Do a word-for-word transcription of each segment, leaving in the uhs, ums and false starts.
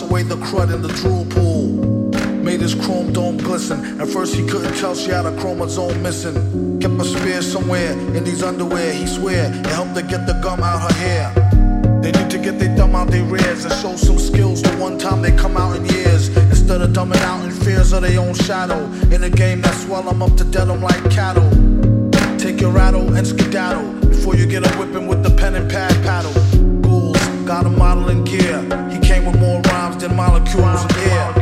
wash away the crud in the drool pool. Made his chrome dome glisten. At first he couldn't tell she had a chromosome missing. Kept a spear somewhere in these underwear. He swear it helped her get the gum out her hair. They need to get their thumb out their rears and show some skills the one time they come out in years. Instead of dumbing out in fears of their own shadow. In a game that swell them up to dead them like cattle. Take your rattle and skedaddle before you get a whipping with the pen and pad paddle. Ghouls got a model in gear. He came with more rhymes than molecules in air.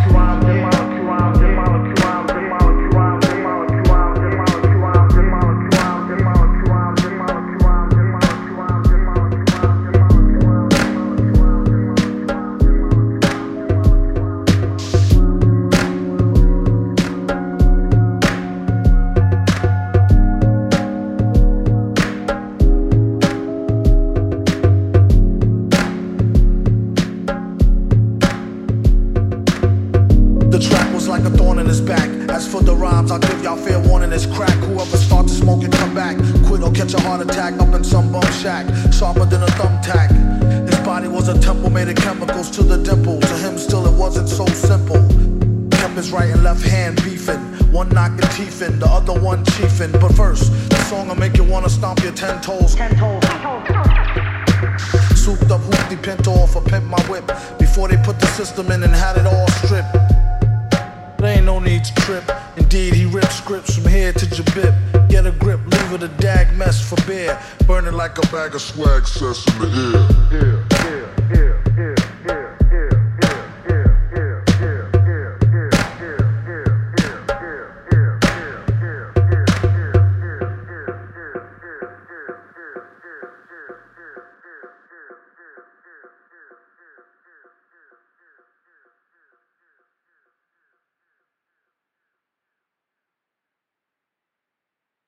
I'll give y'all fair warning, it's crack. Whoever starts to smoke it, come back. Quit or catch a heart attack up in some bum shack. Sharper than a thumbtack. His body was a temple made of chemicals to the dimple. To him still it wasn't so simple. Kept his right and left hand beefing. One knocking teeth in, the other one chiefing. But first, the song will make you wanna stomp your ten toes. Ten toes. Souped up hoopty pinto off a pimp my whip. Before they put the system in and had it all stripped. There ain't no need to trip. Indeed, he ripped scripts from here to Jabib. Get a grip, leave it a dag mess for beer. Burn it like a bag of swag, sets in the air. Yeah, yeah.